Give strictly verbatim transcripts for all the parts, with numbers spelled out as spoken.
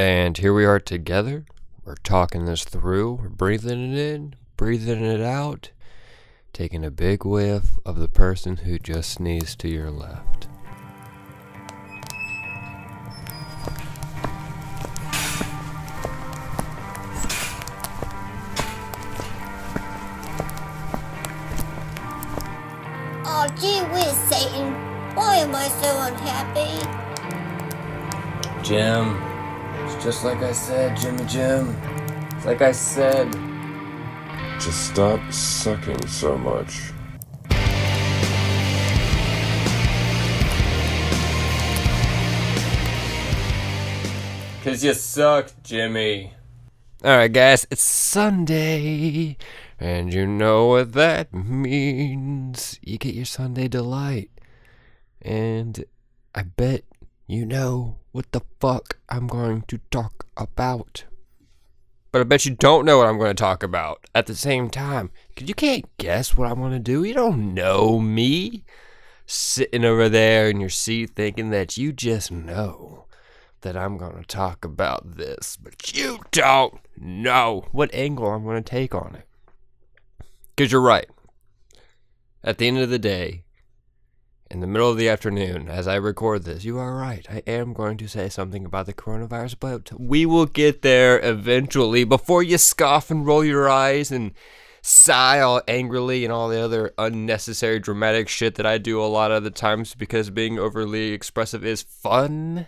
And here we are together. We're talking this through. We're breathing it in, breathing it out, taking a big whiff of the person who just sneezed to your left. Oh, gee whiz, Satan. Why am I so unhappy? Jim, it's just like I said, Jimmy Jim. It's like I said. To stop sucking so much. Cause you suck, Jimmy. Alright guys, it's Sunday. And you know what that means. You get your Sunday delight. And I bet you know what the fuck I'm going to talk about. But I bet you don't know what I'm going to talk about at the same time. Because you can't guess what I'm going to do. You don't know me. Sitting over there in your seat thinking that you just know that I'm going to talk about this. But you don't know what angle I'm going to take on it. Because you're right. At the end of the day, in the middle of the afternoon, as I record this, you are right. I am going to say something about the coronavirus, but we will get there eventually. Before you scoff and roll your eyes and sigh all angrily and all the other unnecessary dramatic shit that I do a lot of the times because being overly expressive is fun.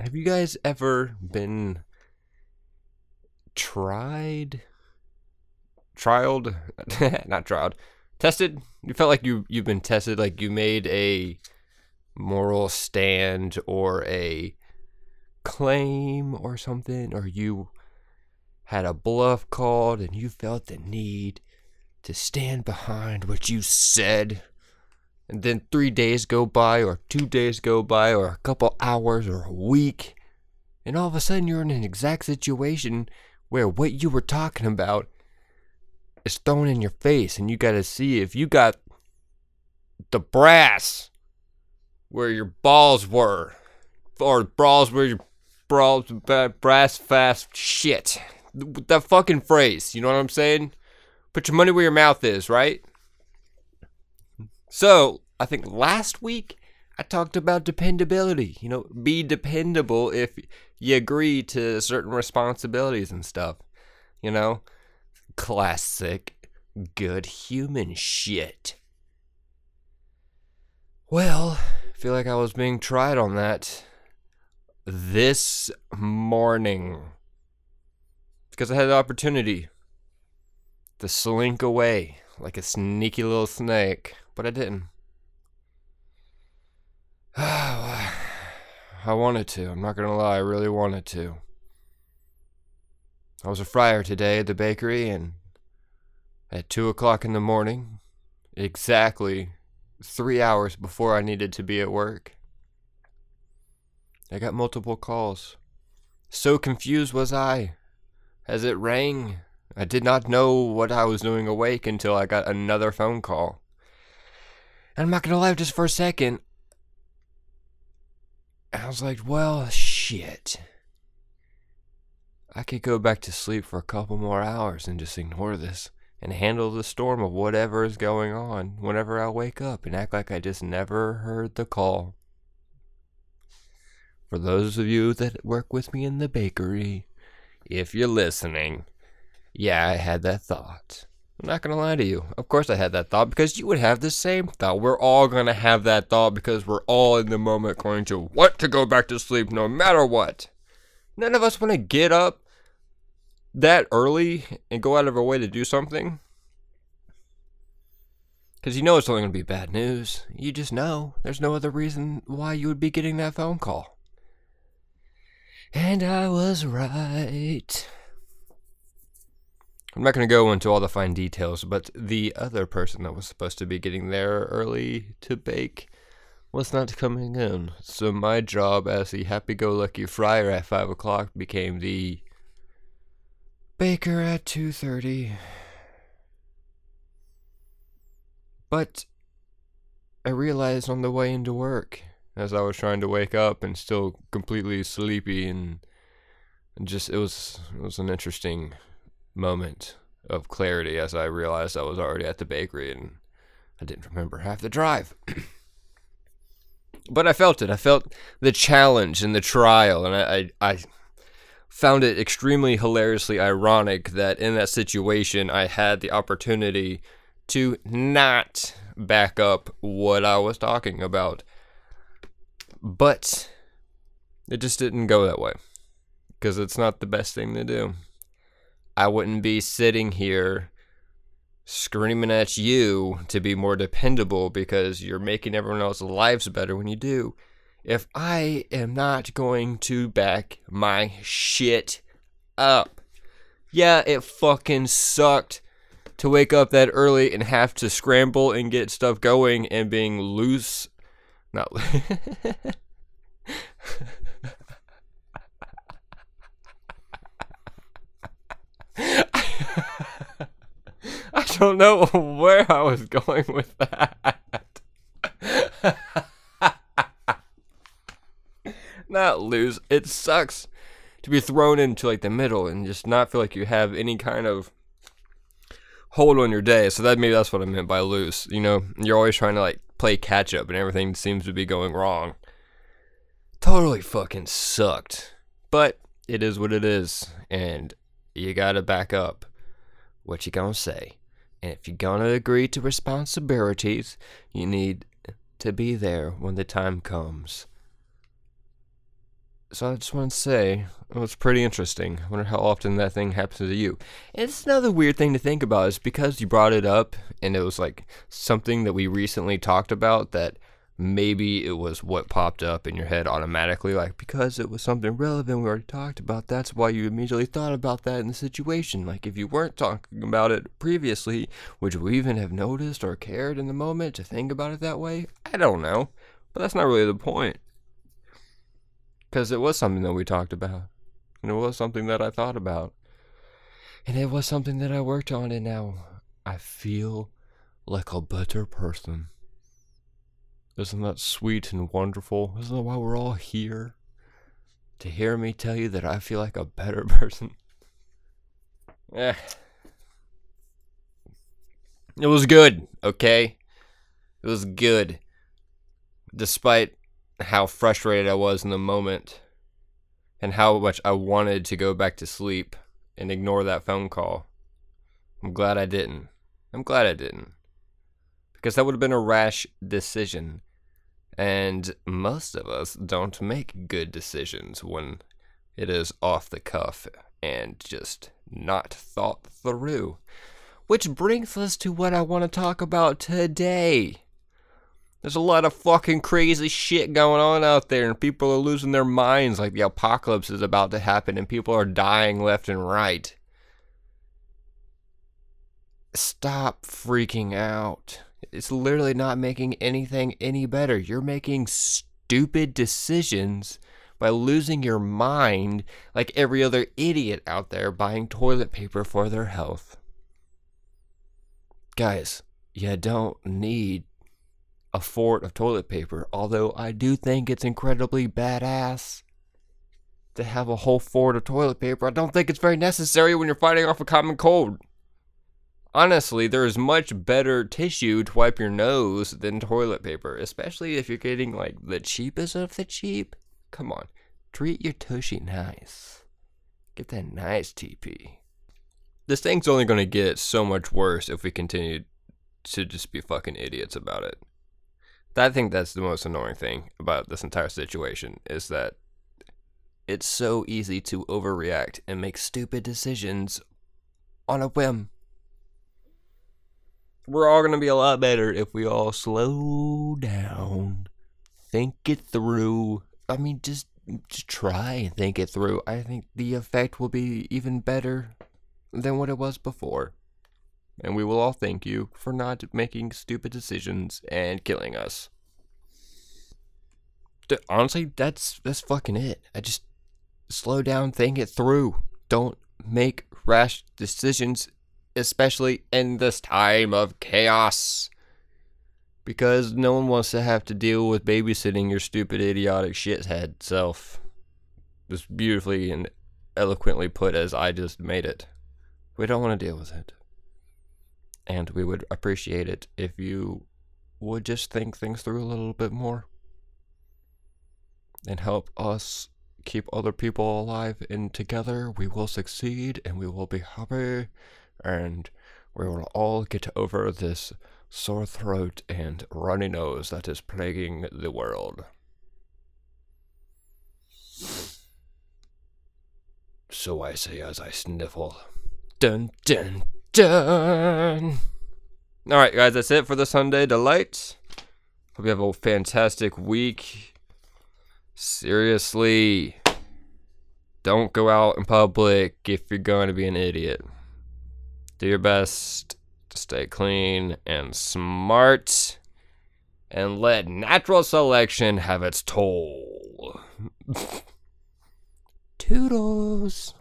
Have you guys ever been tried... Trialed, not trialed, tested. You felt like you, you've been tested, like you made a moral stand or a claim or something, or you had a bluff called and you felt the need to stand behind what you said. And then three days go by or two days go by or a couple hours or a week. And all of a sudden you're in an exact situation where what you were talking about is thrown in your face, and you gotta see if you got the brass where your balls were, or balls where your balls, brass fast shit. That fucking phrase, you know what I'm saying? Put your money where your mouth is, right? So, I think last week I talked about dependability. You know, be dependable if you agree to certain responsibilities and stuff, you know? Classic good human shit. Well, I feel like I was being tried on that this morning. Because I had the opportunity to slink away like a sneaky little snake, but I didn't. I wanted to, I'm not gonna lie, I really wanted to. I was a fryer today at the bakery, and at two o'clock in the morning, exactly three hours before I needed to be at work, I got multiple calls. So confused was I as it rang. I did not know what I was doing awake until I got another phone call. And I'm not going to lie, just for a second, I was like, well, shit. I could go back to sleep for a couple more hours and just ignore this and handle the storm of whatever is going on whenever I wake up and act like I just never heard the call. For those of you that work with me in the bakery, if you're listening, yeah, I had that thought. I'm not going to lie to you. Of course I had that thought because you would have the same thought. We're all going to have that thought because we're all in the moment going to want to go back to sleep no matter what. None of us want to get up that early and go out of our way to do something. Because you know it's only going to be bad news. You just know. There's no other reason why you would be getting that phone call. And I was right. I'm not going to go into all the fine details, but the other person that was supposed to be getting there early to bake was not coming in. So my job as the happy-go-lucky fryer at five o'clock became the baker at two thirty. But I realized on the way into work as I was trying to wake up and still completely sleepy, and just it was it was an interesting moment of clarity as I realized I was already at the bakery and I didn't remember half the drive. But I felt it. I felt the challenge and the trial, and I, I I found it extremely hilariously ironic that in that situation I had the opportunity to not back up what I was talking about. But it just didn't go that way, because it's not the best thing to do. I wouldn't be sitting here screaming at you to be more dependable because you're making everyone else's lives better when you do, if I am not going to back my shit up. Yeah, it fucking sucked to wake up that early and have to scramble and get stuff going and being loose. Not loose. I don't know where I was going with that. Not lose. It sucks to be thrown into like the middle and just not feel like you have any kind of hold on your day. So that maybe that's what I meant by loose. You know, you're always trying to like play catch up and everything seems to be going wrong. Totally fucking sucked. But it is what it is, and you gotta back up what you gonna say. And if you're gonna agree to responsibilities, you need to be there when the time comes. So I just want to say, it was pretty interesting. I wonder how often that thing happens to you. And it's another weird thing to think about, is because you brought it up, and it was like something that we recently talked about, that maybe it was what popped up in your head automatically, like because it was something relevant we already talked about, that's why you immediately thought about that in the situation. Like if you weren't talking about it previously, would you even have noticed or cared in the moment to think about it that way? I don't know, but that's not really the point. Because it was something that we talked about, and it was something that I thought about, and it was something that I worked on, and now I feel like a better person. Isn't that sweet and wonderful? Isn't that why we're all here? To hear me tell you that I feel like a better person? Eh. It was good, okay? It was good. Despite how frustrated I was in the moment and how much I wanted to go back to sleep and ignore that phone call. I'm glad I didn't. I'm glad I didn't. Because that would have been a rash decision. And most of us don't make good decisions when it is off the cuff and just not thought through. Which brings us to what I want to talk about today. There's a lot of fucking crazy shit going on out there, and people are losing their minds like the apocalypse is about to happen, and people are dying left and right. Stop freaking out. It's literally not making anything any better. You're making stupid decisions by losing your mind like every other idiot out there buying toilet paper for their health. Guys, you don't need a fort of toilet paper, although I do think it's incredibly badass to have a whole fort of toilet paper. I don't think it's very necessary when you're fighting off a common cold. Honestly, there is much better tissue to wipe your nose than toilet paper, especially if you're getting like the cheapest of the cheap. Come on, treat your tushy nice. Get that nice T P. This thing's only going to get so much worse if we continue to just be fucking idiots about it. I think that's the most annoying thing about this entire situation, is that it's so easy to overreact and make stupid decisions on a whim. We're all going to be a lot better if we all slow down, think it through. I mean, just, just try and think it through. I think the effect will be even better than what it was before. And we will all thank you for not making stupid decisions and killing us. Honestly, that's that's fucking it. I just slow down, think it through. Don't make rash decisions, especially in this time of chaos. because no one wants to have to deal with babysitting your stupid, idiotic shithead self. Just beautifully and eloquently put as I just made it. We don't want to deal with it. And we would appreciate it if you would just think things through a little bit more. And help us keep other people alive, and together we will succeed and we will be happy. And we will all get over this sore throat and runny nose that is plaguing the world. So I say as I sniffle. Dun dun dun! Alright guys, that's it for the Sunday Delights. Hope you have a fantastic week. Seriously, don't go out in public if you're going to be an idiot. Do your best to stay clean and smart, and let natural selection have its toll. Toodles.